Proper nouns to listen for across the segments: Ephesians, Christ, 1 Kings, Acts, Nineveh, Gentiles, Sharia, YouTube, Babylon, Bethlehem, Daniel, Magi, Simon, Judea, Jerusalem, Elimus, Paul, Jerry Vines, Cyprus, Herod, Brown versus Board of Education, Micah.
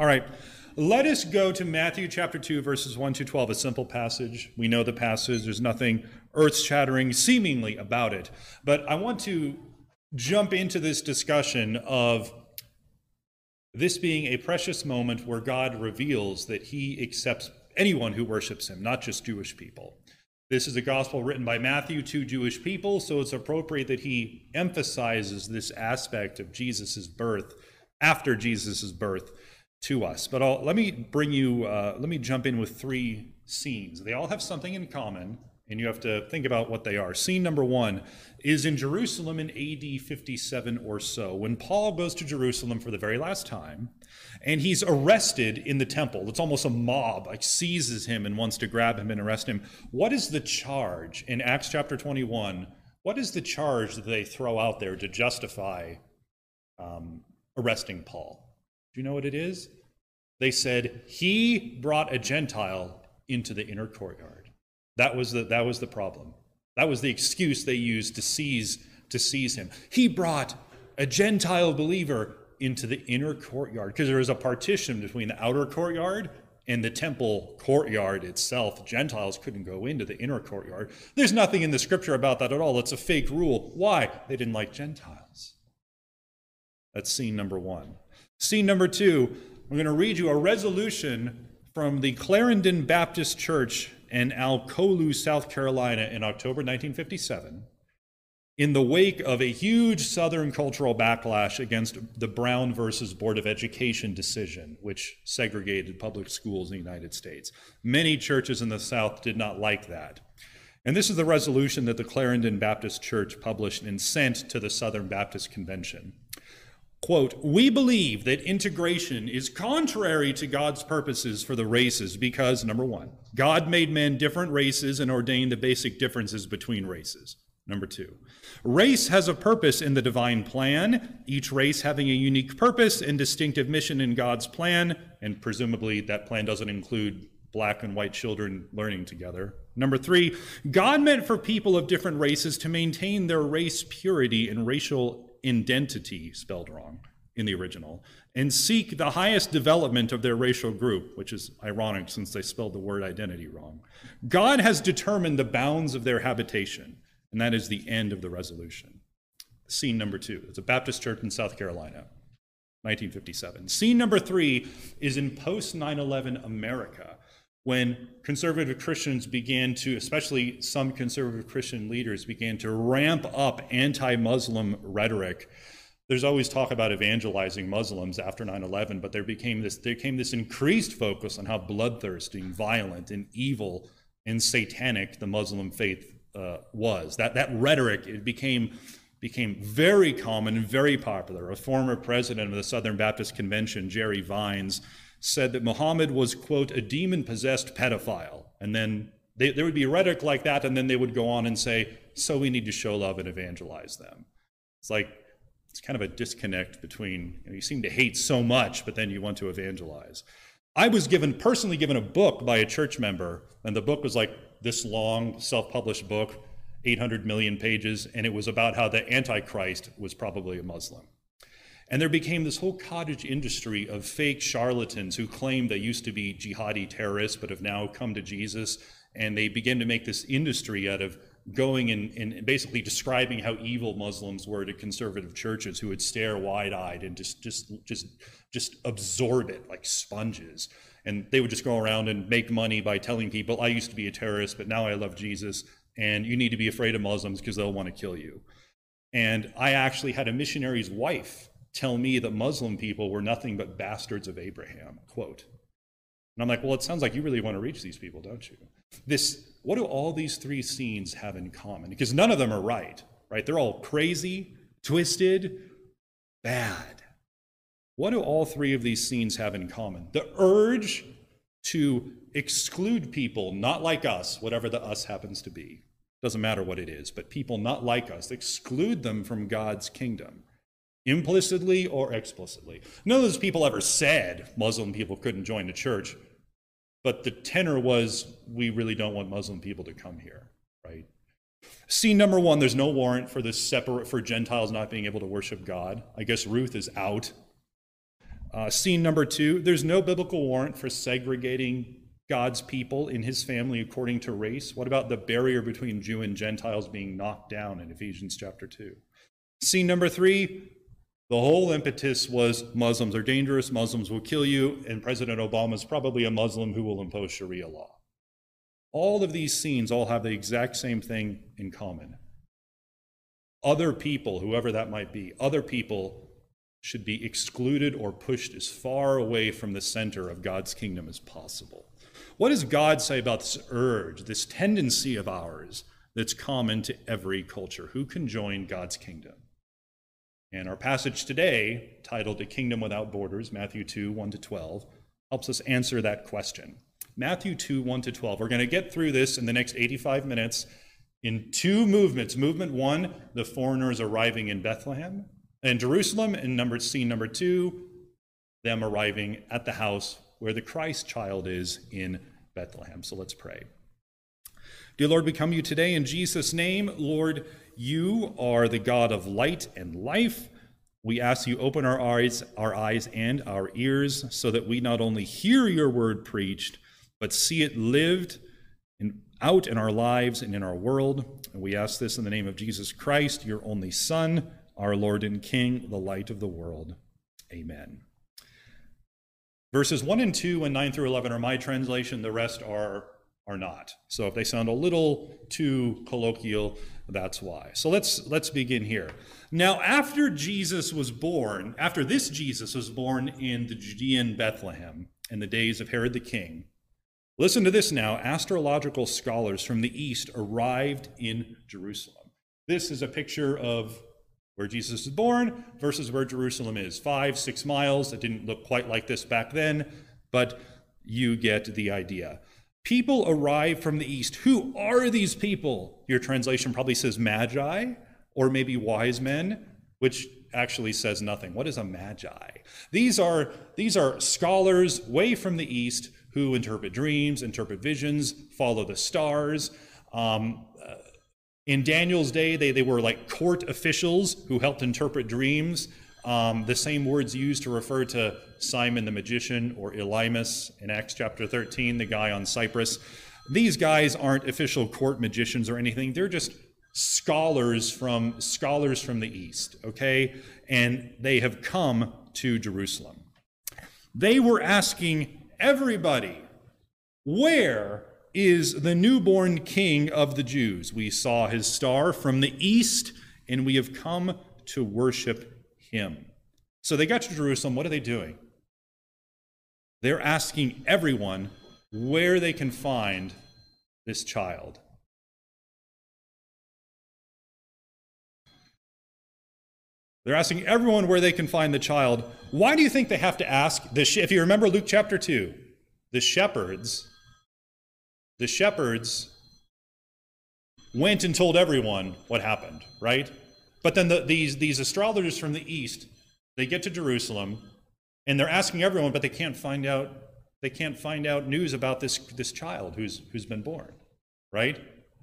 All right, let us go to Matthew chapter 2, verses 1 to 12, a simple passage. We know the passage. There's nothing earth-shattering seemingly about it. But I want to jump into this discussion of this being a precious moment where God reveals that he accepts anyone who worships him, not just Jewish people. This is a gospel written by Matthew to Jewish people, so it's appropriate that he emphasizes this aspect of Jesus' birth, after Jesus' birth, to us. But let me jump in with three scenes. They all have something in common, and you have to think about what they are. Scene number one is in Jerusalem in AD 57 or so, when Paul goes to Jerusalem for the very last time, and he's arrested in the temple. It's almost a mob, like seizes him and wants to grab him and arrest him. What is the charge in Acts chapter 21? What is the charge that they throw out there to justify arresting Paul? Do you know what it is? They said, he brought a Gentile into the inner courtyard. That was the problem. That was the excuse they used to seize him. He brought a Gentile believer into the inner courtyard, because there was a partition between the outer courtyard and the temple courtyard itself. Gentiles couldn't go into the inner courtyard. There's nothing in the scripture about that at all. It's a fake rule. Why? They didn't like Gentiles. That's scene number one. Scene number two, I'm going to read you a resolution from the Clarendon Baptist Church in Alcolu, South Carolina, in October 1957, in the wake of a huge Southern cultural backlash against the Brown versus Board of Education decision, which segregated public schools in the United States. Many churches in the South did not like that. And this is the resolution that the Clarendon Baptist Church published and sent to the Southern Baptist Convention. Quote, we believe that integration is contrary to God's purposes for the races because, number one, God made men different races and ordained the basic differences between races. Number two, race has a purpose in the divine plan, each race having a unique purpose and distinctive mission in God's plan, and presumably that plan doesn't include black and white children learning together. Number three, God meant for people of different races to maintain their race purity and racial identity, spelled wrong in the original, and seek the highest development of their racial group, which is ironic since they spelled the word identity wrong. God has determined the bounds of their habitation, and that is the end of the resolution. Scene number two, it's a Baptist church in South Carolina, 1957. Scene number three is in post 9/11 America, when conservative Christians began to, especially some conservative Christian leaders, began to ramp up anti-Muslim rhetoric. There's always talk about evangelizing Muslims after 9/11, but there came this increased focus on how bloodthirsty and violent and evil and satanic the Muslim faith was. That rhetoric, it became very common and very popular. A former president of the Southern Baptist Convention, Jerry Vines, said that Muhammad was, quote, a demon-possessed pedophile. And then there would be rhetoric like that, and then they would go on and say, so we need to show love and evangelize them. It's like, it's kind of a disconnect between, you seem to hate so much, but then you want to evangelize. I was personally given a book by a church member, and the book was like this long, self-published book, 800 million pages, and it was about how the Antichrist was probably a Muslim. And there became this whole cottage industry of fake charlatans who claimed they used to be jihadi terrorists but have now come to Jesus, and they began to make this industry out of going and basically describing how evil Muslims were to conservative churches who would stare wide-eyed and just absorb it like sponges. And they would just go around and make money by telling people, I used to be a terrorist, but now I love Jesus, and you need to be afraid of Muslims because they'll want to kill you. And I actually had a missionary's wife tell me that Muslim people were nothing but bastards of Abraham, quote. And I'm like, well, it sounds like you really want to reach these people, don't you? What do all these three scenes have in common? Because none of them are right? They're all crazy, twisted, bad. What do all three of these scenes have in common? The urge to exclude people not like us, whatever the us happens to be. Doesn't matter what it is, but people not like us, exclude them from God's kingdom. Implicitly or explicitly. None of those people ever said Muslim people couldn't join the church, but the tenor was, we really don't want Muslim people to come here, right? Scene number one, there's no warrant for Gentiles not being able to worship God. I guess Ruth is out. Scene number two, there's no biblical warrant for segregating God's people in his family according to race. What about the barrier between Jew and Gentiles being knocked down in Ephesians chapter 2? Scene number three, the whole impetus was Muslims are dangerous, Muslims will kill you, and President Obama is probably a Muslim who will impose Sharia law. All of these scenes all have the exact same thing in common. Other people, whoever that might be, other people should be excluded or pushed as far away from the center of God's kingdom as possible. What does God say about this urge, this tendency of ours that's common to every culture? Who can join God's kingdom? And our passage today, titled A Kingdom Without Borders, Matthew 2, 1-12, helps us answer that question. Matthew 2, 1-12. We're going to get through this in the next 85 minutes in two movements. Movement one, the foreigners arriving in Bethlehem and Jerusalem, and scene number two, them arriving at the house where the Christ child is in Bethlehem. So let's pray. Dear Lord, we come to you today in Jesus' name. Lord, you are the God of light and life. We ask you open our eyes and our ears so that we not only hear your word preached, but see it lived out in our lives and in our world. And we ask this in the name of Jesus Christ, your only Son, our Lord and King, the light of the world. Amen. Verses 1 and 2 and 9 through 11 are my translation. The rest are not. So if they sound a little too colloquial, that's why. So let's begin here. Now, after this Jesus was born in the Judean Bethlehem in the days of Herod the king, listen to this now, astrological scholars from the east arrived in Jerusalem. This is a picture of where Jesus was born versus where Jerusalem is. 5-6 miles. It didn't look quite like this back then, but you get the idea. People arrive from the east. Who are these people? Your translation probably says magi, or maybe wise men, which actually says nothing. What is a magi? These are scholars way from the east who interpret dreams, interpret visions, follow the stars. In Daniel's day, they were like court officials who helped interpret dreams. The same words used to refer to Simon the magician or Elimus in Acts chapter 13, the guy on Cyprus. These guys aren't official court magicians or anything. They're just scholars from the East, okay? And they have come to Jerusalem. They were asking everybody, where is the newborn king of the Jews? We saw his star from the east, and we have come to worship him. So they got to Jerusalem. What are they doing? They're asking everyone where they can find this child. They're asking everyone where they can find the child. Why do you think they have to ask? If you remember Luke chapter 2, the shepherds went and told everyone what happened, right? But then these astrologers from the east, they get to Jerusalem, and they're asking everyone, but they can't find out news about this child who's been born, right?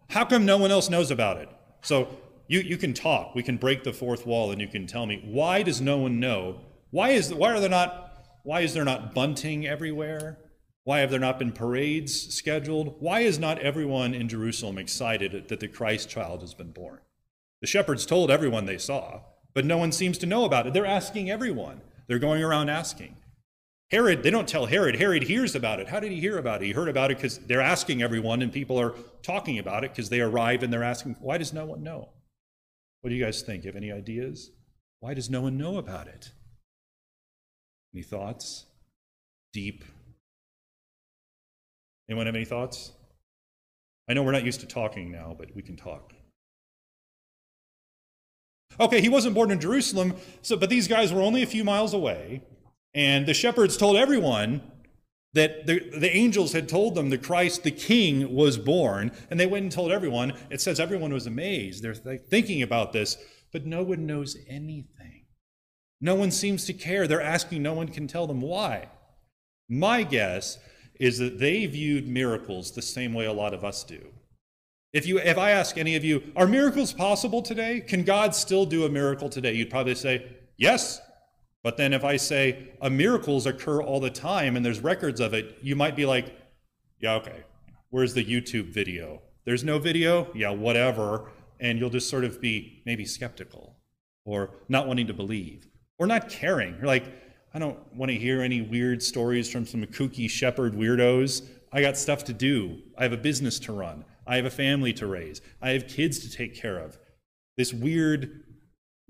How come no one else knows about it? So you can talk. We can break the fourth wall, and you can tell me, why does no one know? Why is there not bunting everywhere? Why have there not been parades scheduled? Why is not everyone in Jerusalem excited that the Christ child has been born? The shepherds told everyone they saw, but no one seems to know about it. They're asking everyone. They're going around asking. Herod, they don't tell Herod. Herod hears about it. How did he hear about it? He heard about it because they're asking everyone, and people are talking about it because they arrive and they're asking, why does no one know? What do you guys think? Have any ideas? Why does no one know about it? Any thoughts? Deep. Anyone have any thoughts? I know we're not used to talking now, but we can talk. Okay, he wasn't born in Jerusalem, but these guys were only a few miles away, and the shepherds told everyone that the angels had told them the Christ, the King, was born, and they went and told everyone. It says everyone was amazed. They're thinking about this, but no one knows anything. No one seems to care. They're asking. No one can tell them why. My guess is that they viewed miracles the same way a lot of us do. If I ask any of you, are miracles possible today? Can God still do a miracle today? You'd probably say, yes, But then if I say miracles occur all the time and there's records of it, you might be like, yeah, okay, where's the YouTube video? There's no video? Yeah, whatever. And you'll just sort of be maybe skeptical or not wanting to believe or not caring. You're like, I don't want to hear any weird stories from some kooky shepherd weirdos. I got stuff to do. I have a business to run. I have a family to raise. I have kids to take care of. This weird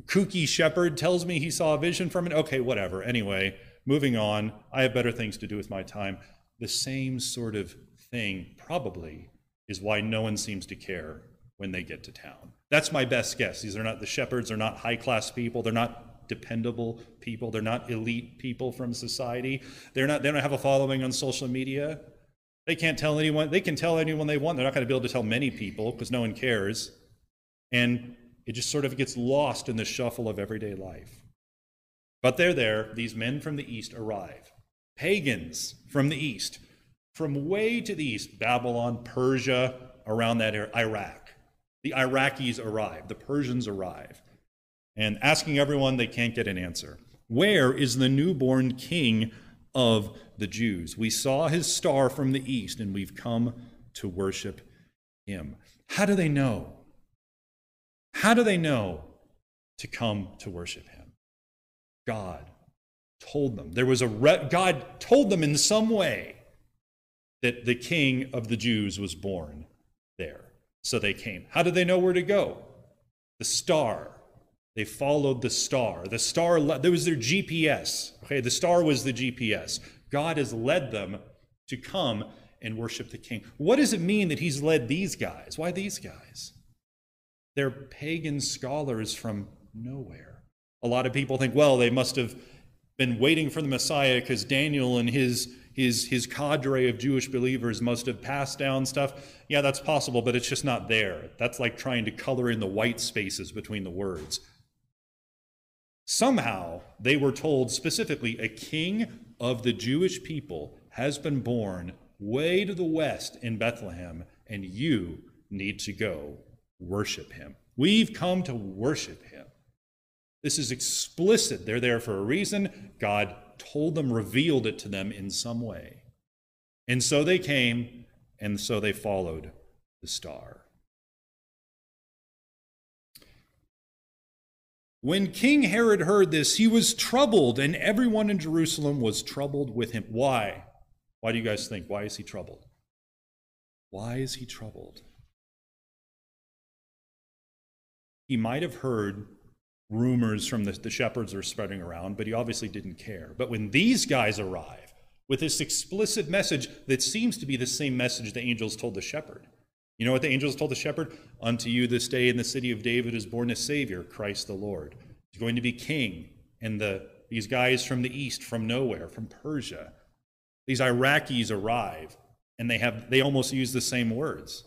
kooky shepherd tells me he saw a vision from it. Okay, whatever. Anyway, moving on. I have better things to do with my time. The same sort of thing probably is why no one seems to care when they get to town. That's my best guess. These are not the shepherds. They're not high-class people. They're not dependable people. They're not elite people from society. They don't have a following on social media. They can't tell anyone. They can tell anyone they want. They're not going to be able to tell many people because no one cares. And it just sort of gets lost in the shuffle of everyday life. But they're there. These men from the east arrive. Pagans from the east. From way to the east, Babylon, Persia, around that area, Iraq. The Iraqis arrive. The Persians arrive. And asking everyone, they can't get an answer. Where is the newborn king of the Jews? We saw his star from the east, and we've come to worship him. How do they know? How do they know to come to worship him? God told them. There was God told them in some way that the king of the Jews was born there. So they came. How did they know where to go? The star. They followed the star. The star, that was their GPS. Okay, the star was the GPS. God has led them to come and worship the king. What does it mean that he's led these guys? Why these guys? They're pagan scholars from nowhere. A lot of people think, well, they must have been waiting for the Messiah because Daniel and his cadre of Jewish believers must have passed down stuff. Yeah, that's possible, but it's just not there. That's like trying to color in the white spaces between the words. Somehow, they were told specifically a king of the Jewish people has been born way to the west in Bethlehem, and you need to go worship him. We've come to worship him. This is explicit. They're there for a reason. God told them, revealed it to them in some way. And so they came, and so they followed the star. When King Herod heard this, he was troubled, and everyone in Jerusalem was troubled with him. Why? Why do you guys think? Why is he troubled? Why is he troubled? He might have heard rumors from the shepherds were spreading around, but he obviously didn't care. But when these guys arrive with this explicit message that seems to be the same message the angels told the shepherd. You know what the angels told the shepherd? Unto you this day in the city of David is born a Savior, Christ the Lord. He's going to be king. And these guys from the east, from nowhere, from Persia, these Iraqis arrive, and they almost use the same words.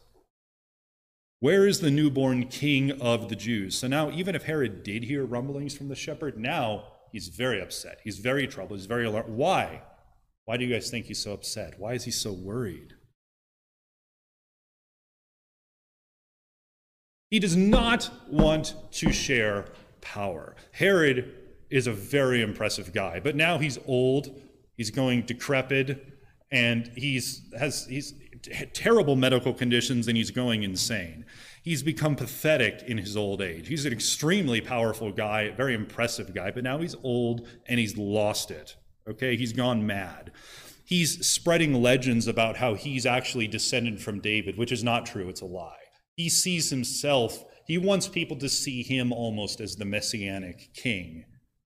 Where is the newborn king of the Jews? So now, even if Herod did hear rumblings from the shepherd, now he's very upset. He's very troubled. He's very alarmed. Why? Why do you guys think he's so upset? Why is he so worried? He does not want to share power. Herod is a very impressive guy, but now he's old. He's going decrepit, and he's terrible medical conditions, and he's going insane. He's become pathetic in his old age. He's an extremely powerful guy, very impressive guy, but now he's old and he's lost it. Okay, he's gone mad. He's spreading legends about how he's actually descended from David, which is not true, it's a lie. He sees himself, he wants people to see him almost as the messianic king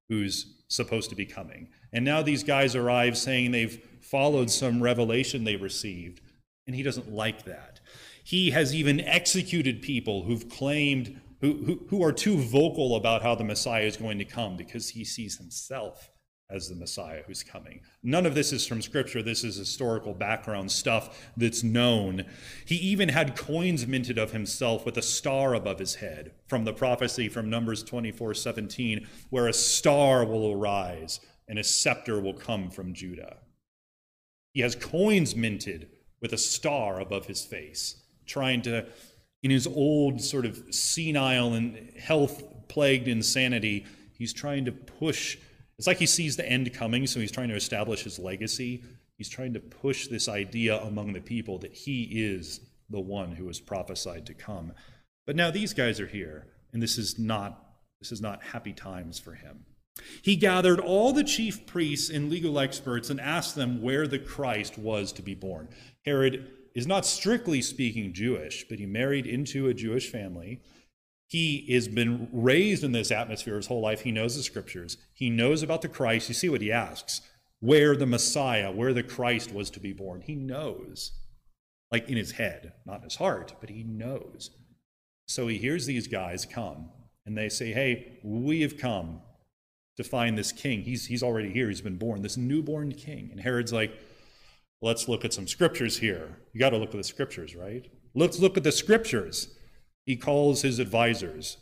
who's supposed to be coming. And now these guys arrive saying they've followed some revelation they received. And he doesn't like that. He has even executed people who've claimed, who are too vocal about how the Messiah is going to come because he sees himself as the Messiah who's coming. None of this is from Scripture. This is historical background stuff that's known. He even had coins minted of himself with a star above his head from the prophecy from Numbers 24:17, where a star will arise and a scepter will come from Judah. He has coins minted with a star above his face, trying to, in his old sort of senile and health-plagued insanity, he's trying to push It's like he sees the end coming, so he's trying to establish his legacy. He's trying to push this idea among the people that he is the one who is prophesied to come. But now these guys are here, and this is not happy times for him. He gathered all the chief priests and legal experts and asked them where the Christ was to be born. Herod is not strictly speaking Jewish, but he married into a Jewish family. He has been raised in this atmosphere his whole life. He knows the scriptures. He knows about the Christ. You see what he asks, where the Messiah, where the Christ was to be born. He knows, like in his head, not in his heart, but he knows. So he hears these guys come, and they say, hey, we have come to find this king. He's already here. He's been born, this newborn king. And Herod's like, let's look at some scriptures here. You got to look at the scriptures, right? Let's look at the scriptures. He calls his advisors,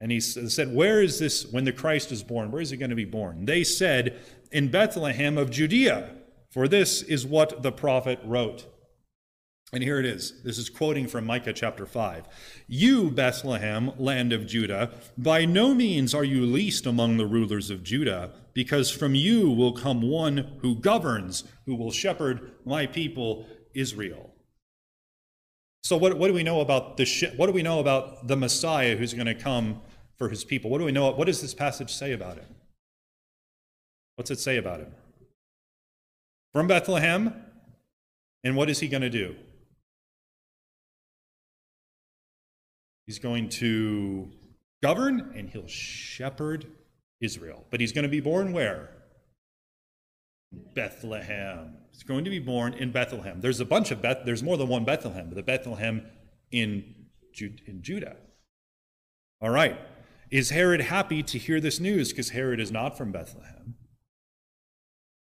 and he said, where is this, when the Christ is born, where is he going to be born? They said, in Bethlehem of Judea, for this is what the prophet wrote. And here it is. This is quoting from Micah chapter 5. You, Bethlehem, land of Judah, by no means are you least among the rulers of Judah, because from you will come one who governs, who will shepherd my people, Israel. So what do we know about what do we know about the Messiah who's going to come for his people? What do we know? What does this passage say about him? What's it say about him? From Bethlehem, and what is he going to do? He's going to govern, and he'll shepherd Israel. But he's going to be born where? Bethlehem. He's going to be born in Bethlehem. There's a bunch of there's more than one Bethlehem, but the Bethlehem in Judah. All right. Is Herod happy to hear this news? Because Herod is not from Bethlehem.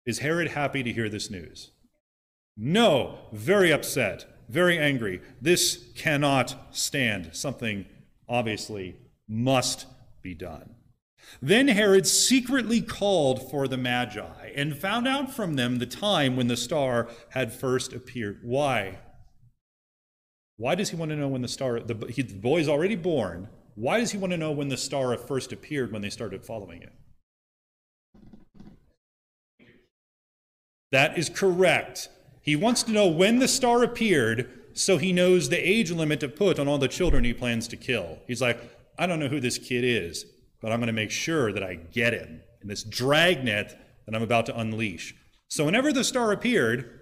Is Herod happy to hear this news? No. Very upset. Very angry. This cannot stand. Something obviously must be done. Then Herod secretly called for the Magi and found out from them the time when the star had first appeared. Why? Why does he want to know when the star, the boy's already born. Why does he want to know when the star first appeared when they started following it? That is correct. He wants to know when the star appeared so he knows the age limit to put on all the children he plans to kill. He's like, I don't know who this kid is, but I'm going to make sure that I get him in this dragnet that I'm about to unleash. So whenever the star appeared,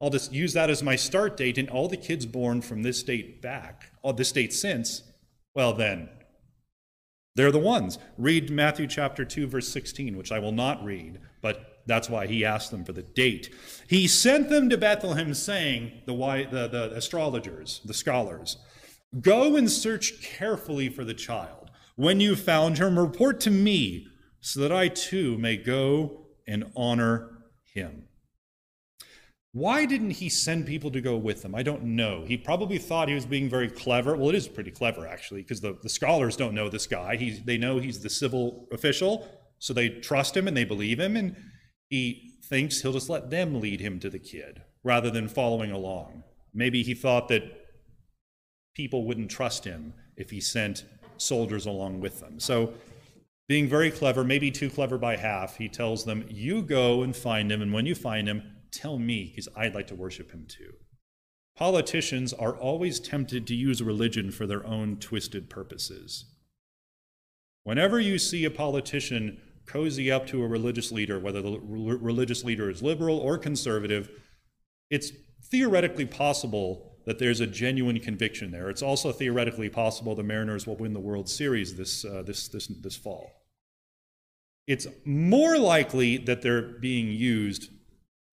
I'll just use that as my start date, and all the kids born from this date back, or this date since, well then, they're the ones. Read Matthew chapter 2, verse 16, which I will not read, but that's why he asked them for the date. He sent them to Bethlehem, saying, the astrologers, the scholars, go and search carefully for the child. When you found him, report to me, so that I too may go and honor him. Why didn't he send people to go with them? I don't know. He probably thought he was being very clever. Well, it is pretty clever, actually, because the scholars don't know this guy. They know he's the civil official, so they trust him and they believe him, and he thinks he'll just let them lead him to the kid rather than following along. Maybe he thought that people wouldn't trust him if he sent soldiers along with them. So being very clever, maybe too clever by half, he tells them, you go and find him, and when you find him, tell me, because I'd like to worship him too. Politicians are always tempted to use religion for their own twisted purposes. Whenever you see a politician cozy up to a religious leader, whether the religious leader is liberal or conservative, it's theoretically possible that there's a genuine conviction there. It's also theoretically possible the Mariners will win the World Series this fall. It's more likely that they're being used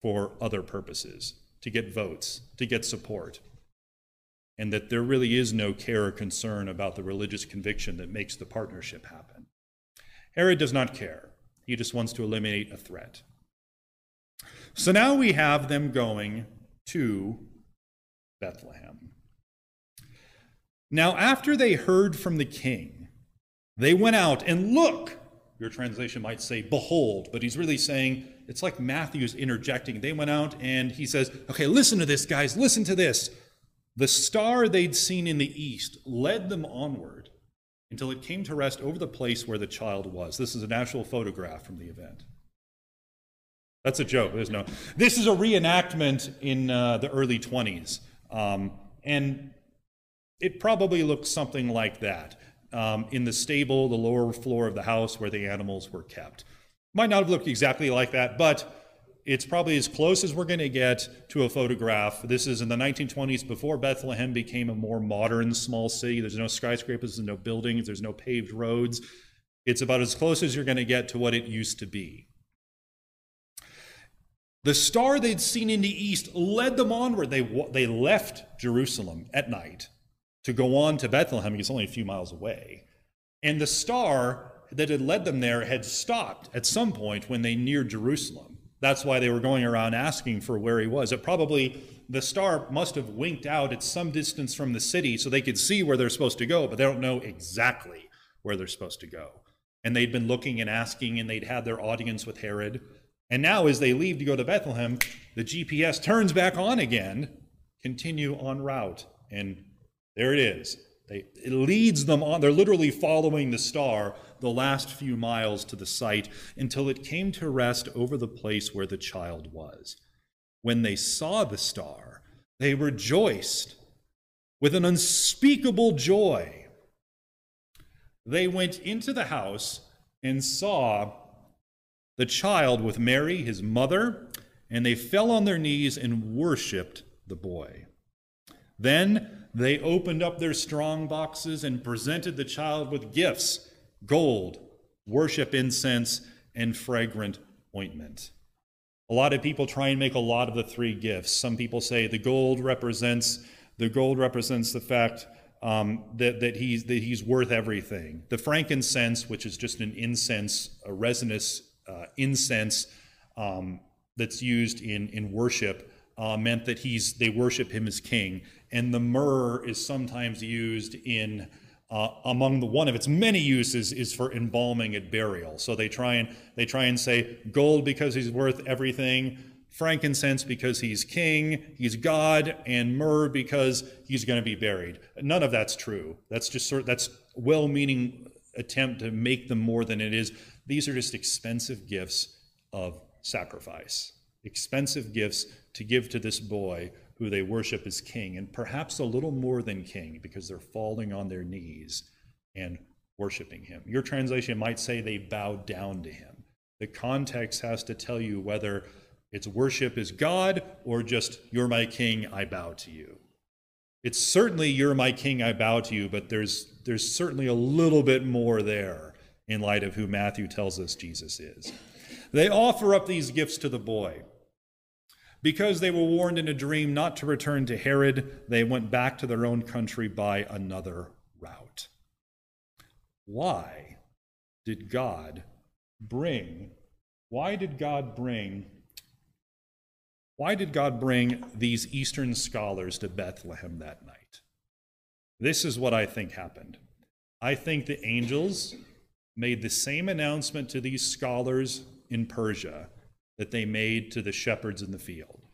for other purposes, to get votes, to get support, and that there really is no care or concern about the religious conviction that makes the partnership happen. Herod does not care. He just wants to eliminate a threat. So now we have them going to Bethlehem. Now, after they heard from the king, they went out and look. Your translation might say, behold, but he's really saying, it's like Matthew's interjecting. They went out and he says, okay, listen to this, guys, listen to this. The star they'd seen in the east led them onward. until it came to rest over the place where the child was. This is an actual photograph from the event. That's a joke. There's no. This is a reenactment in the early 20s, and it probably looks something like that. In the stable, the lower floor of the house where the animals were kept. Might not have looked exactly like that, but it's probably as close as we're going to get to a photograph. This is in the 1920s, before Bethlehem became a more modern small city. There's no skyscrapers, there's no buildings, there's no paved roads. It's about as close as you're going to get to what it used to be. The star they'd seen in the east led them onward. They left Jerusalem at night to go on to Bethlehem. It's only a few miles away. And the star that had led them there had stopped at some point when they neared Jerusalem. That's why they were going around asking for where he was. The star must have winked out at some distance from the city so they could see where they're supposed to go, but they don't know exactly where they're supposed to go. And they'd been looking and asking, and they'd had their audience with Herod. And now as they leave to go to Bethlehem, the GPS turns back on again, continue en route, and there it is. It leads them on. They're literally following the star the last few miles to the site until it came to rest over the place where the child was. When they saw the star, they rejoiced with an unspeakable joy. They went into the house and saw the child with Mary, his mother, and they fell on their knees and worshiped the boy. Then they opened up their strong boxes and presented the child with gifts, gold, worship incense, and fragrant ointment. A lot of people try and make a lot of the three gifts. Some people say the gold represents the fact that he's worth everything. The frankincense, which is just an incense, a resinous incense that's used in worship, meant that they worship him as king. And the myrrh is sometimes used in, one of its many uses is for embalming at burial. So they try and say gold because he's worth everything, frankincense because he's king, he's God, and myrrh because he's going to be buried. None of that's true. That's just that's well-meaning attempt to make them more than it is. These are just expensive gifts of sacrifice, expensive gifts to give to this boy who they worship as king, and perhaps a little more than king, because they're falling on their knees and worshiping him. Your translation might say they bowed down to him. The context has to tell you whether it's worship as God or just, you're my king, I bow to you. It's certainly, you're my king, I bow to you, but there's certainly a little bit more there in light of who Matthew tells us Jesus is. They offer up these gifts to the boy. Because they were warned in a dream not to return to Herod, they went back to their own country by another route. Why did God bring these Eastern scholars to Bethlehem that night? This is what I think happened. I think the angels made the same announcement to these scholars in Persia that they made to the shepherds in the field.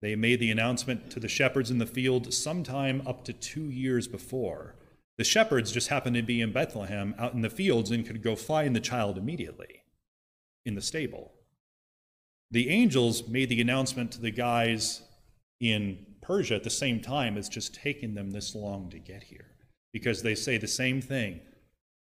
They made the announcement to the shepherds in the field sometime up to 2 years before. The shepherds just happened to be in Bethlehem out in the fields and could go find the child immediately in the stable. The angels made the announcement to the guys in Persia at the same time. It's just taken them this long to get here because they say the same thing.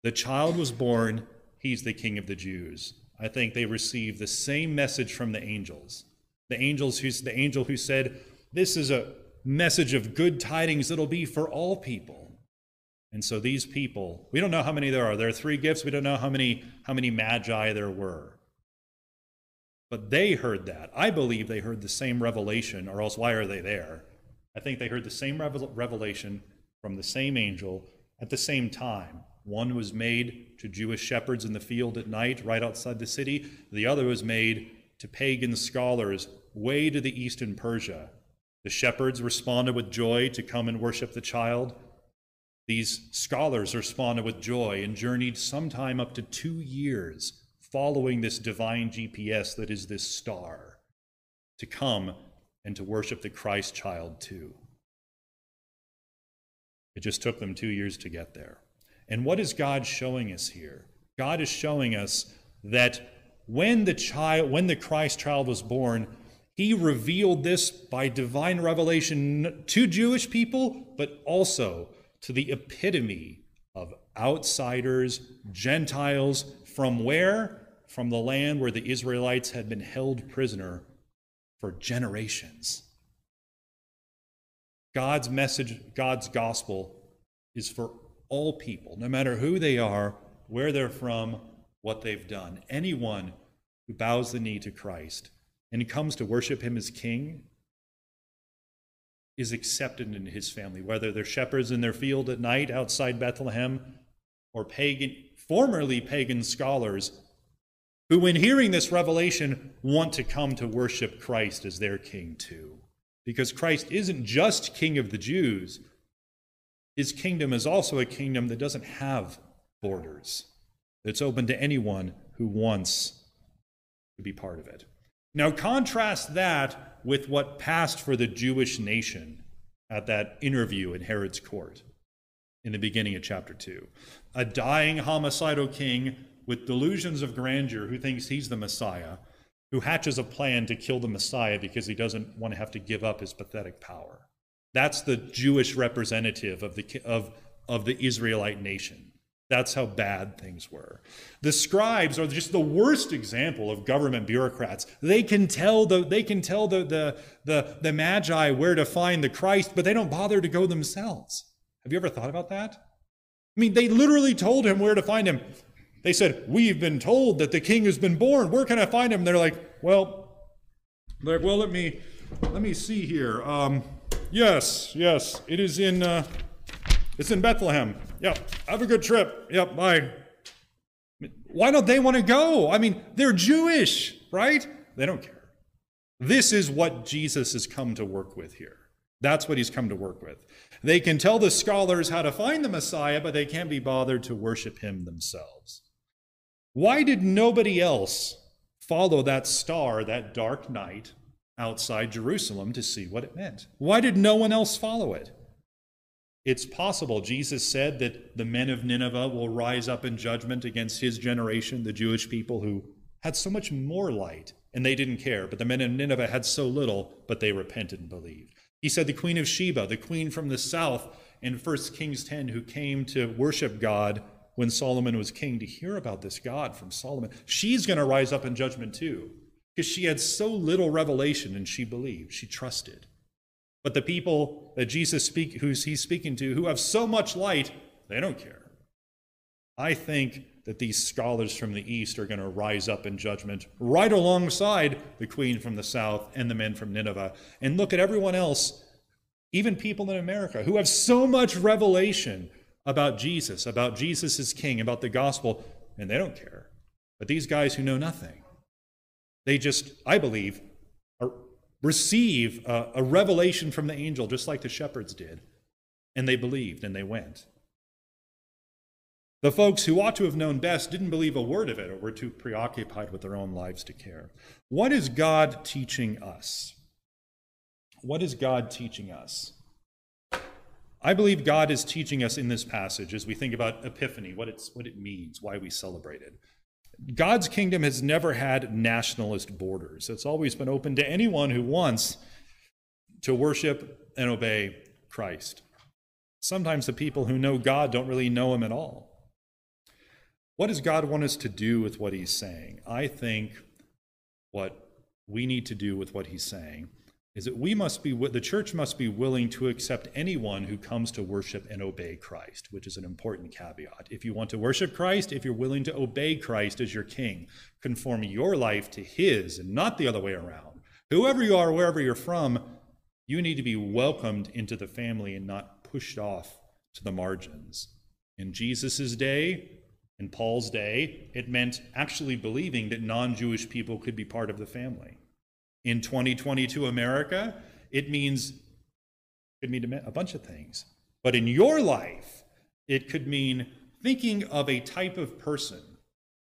The child was born, he's the King of the Jews. I think they received the same message from the angels. The angel who said, this is a message of good tidings that'll be for all people. And so these people, we don't know how many there are. There are three gifts. We don't know how many magi there were. But they heard that. I believe they heard the same revelation, or else why are they there? I think they heard the same revelation from the same angel at the same time. One was made to Jewish shepherds in the field at night, right outside the city. The other was made to pagan scholars way to the east in Persia. The shepherds responded with joy to come and worship the child. These scholars responded with joy and journeyed sometime up to 2 years following this divine GPS that is this star to come and to worship the Christ child too. It just took them 2 years to get there. And what is God showing us here? God is showing us that when the Christ child was born, he revealed this by divine revelation to Jewish people, but also to the epitome of outsiders, Gentiles, from where? From the land where the Israelites had been held prisoner for generations. God's message, God's gospel, is for all people, no matter who they are, where they're from, what they've done. Anyone who bows the knee to Christ and comes to worship him as king is accepted into his family, whether they're shepherds in their field at night outside Bethlehem or formerly pagan scholars who, when hearing this revelation, want to come to worship Christ as their king too. Because Christ isn't just king of the Jews. His kingdom is also a kingdom that doesn't have borders. It's open to anyone who wants to be part of it. Now contrast that with what passed for the Jewish nation at that interview in Herod's court in the beginning of chapter 2. A dying homicidal king with delusions of grandeur who thinks he's the Messiah, who hatches a plan to kill the Messiah because he doesn't want to have to give up his pathetic power. That's the Jewish representative of the Israelite nation. That's how bad things were. The scribes are just the worst example of government bureaucrats. They can tell the Magi where to find the Christ, but they don't bother to go themselves. Have you ever thought about that? I mean, they literally told him where to find him. They said, "We've been told that the king has been born. Where can I find him?" And they're like, "Well, let me see here. Yes, it is in." It's in Bethlehem. Yep, have a good trip. Yep, bye. Why don't they want to go? I mean, they're Jewish, right? They don't care. This is what Jesus has come to work with here. That's what he's come to work with. They can tell the scholars how to find the Messiah, but they can't be bothered to worship him themselves. Why did nobody else follow that star that dark night outside Jerusalem to see what it meant? Why did no one else follow it? It's possible, Jesus said, that the men of Nineveh will rise up in judgment against his generation, the Jewish people who had so much more light, and they didn't care. But the men of Nineveh had so little, but they repented and believed. He said the queen of Sheba, the queen from the south in 1 Kings 10, who came to worship God when Solomon was king, to hear about this God from Solomon, she's going to rise up in judgment too, because she had so little revelation and she believed, she trusted. But the people that he's speaking to, who have so much light, they don't care. I think that these scholars from the east are going to rise up in judgment right alongside the queen from the south and the men from Nineveh. And look at everyone else, even people in America, who have so much revelation about Jesus as king, about the gospel, and they don't care. But these guys who know nothing, they just, I believe, receive a revelation from the angel, just like the shepherds did. And they believed, and they went. The folks who ought to have known best didn't believe a word of it, or were too preoccupied with their own lives to care. What is God teaching us? What is God teaching us? I believe God is teaching us in this passage, as we think about Epiphany, what it means, why we celebrate it. God's kingdom has never had nationalist borders. It's always been open to anyone who wants to worship and obey Christ. Sometimes the people who know God don't really know him at all. What does God want us to do with what he's saying? I think what we need to do with what he's saying is that the church must be willing to accept anyone who comes to worship and obey Christ, which is an important caveat. If you want to worship Christ, if you're willing to obey Christ as your king, conform your life to his and not the other way around. Whoever you are, wherever you're from, you need to be welcomed into the family and not pushed off to the margins. In Jesus's day, in Paul's day, it meant actually believing that non-Jewish people could be part of the family. In 2022 America, it could mean a bunch of things. But in your life, it could mean thinking of a type of person,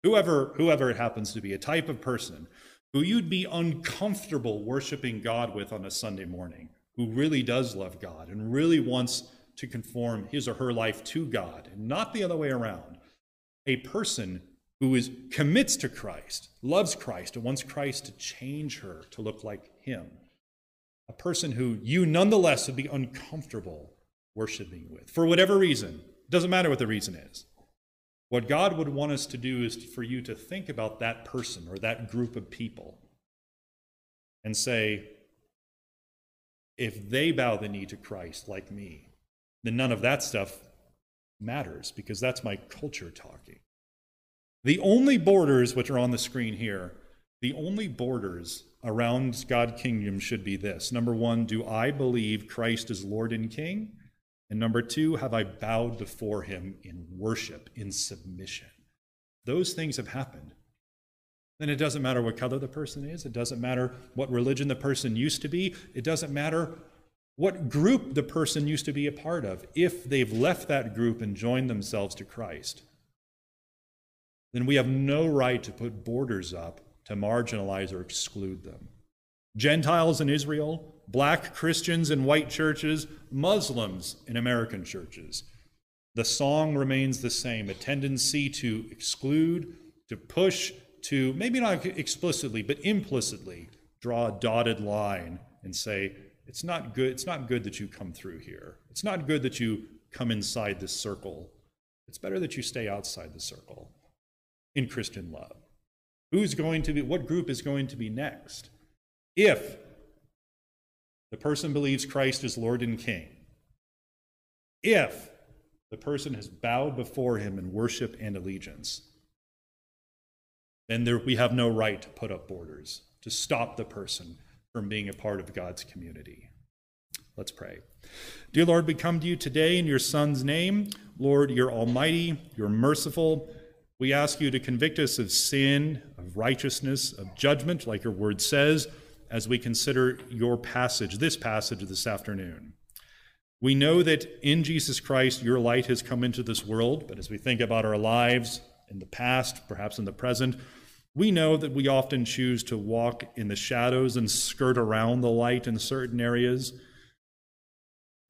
whoever it happens to be, a type of person who you'd be uncomfortable worshiping God with on a Sunday morning, who really does love God and really wants to conform his or her life to God, and not the other way around. A person who commits to Christ, loves Christ, and wants Christ to change her to look like him. A person who you nonetheless would be uncomfortable worshiping with, for whatever reason. It doesn't matter what the reason is. What God would want us to do is for you to think about that person or that group of people and say, if they bow the knee to Christ like me, then none of that stuff matters, because that's my culture talking. The only borders, which are on the screen here, the only borders around God's kingdom should be this. Number one, do I believe Christ is Lord and King? And number two, have I bowed before him in worship, in submission? Those things have happened. Then it doesn't matter what color the person is. It doesn't matter what religion the person used to be. It doesn't matter what group the person used to be a part of. If they've left that group and joined themselves to Christ, then we have no right to put borders up to marginalize or exclude them. Gentiles in Israel, black Christians in white churches, Muslims in American churches. The song remains the same, a tendency to exclude, to push, to maybe not explicitly, but implicitly draw a dotted line and say, it's not good that you come through here. It's not good that you come inside this circle. It's better that you stay outside the circle in Christian love. Who's going to be, what group is going to be next? If the person believes Christ is Lord and King, if the person has bowed before him in worship and allegiance, then we have no right to put up borders, to stop the person from being a part of God's community. Let's pray. Dear Lord, we come to you today in your Son's name. Lord, you're almighty, you're merciful. We ask you to convict us of sin, of righteousness, of judgment, like your word says, as we consider your passage, this passage this afternoon. We know that in Jesus Christ, your light has come into this world, but as we think about our lives in the past, perhaps in the present, we know that we often choose to walk in the shadows and skirt around the light in certain areas,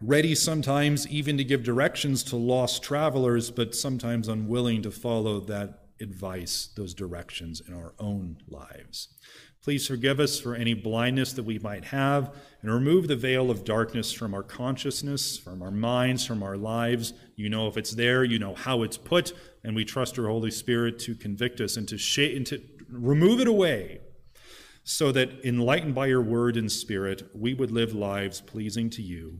ready sometimes even to give directions to lost travelers, but sometimes unwilling to follow that advice, those directions in our own lives. Please forgive us for any blindness that we might have, and remove the veil of darkness from our consciousness, from our minds, from our lives. You know if it's there, you know how it's put, and we trust your Holy Spirit to convict us and to remove it away, so that, enlightened by your word and spirit, we would live lives pleasing to you.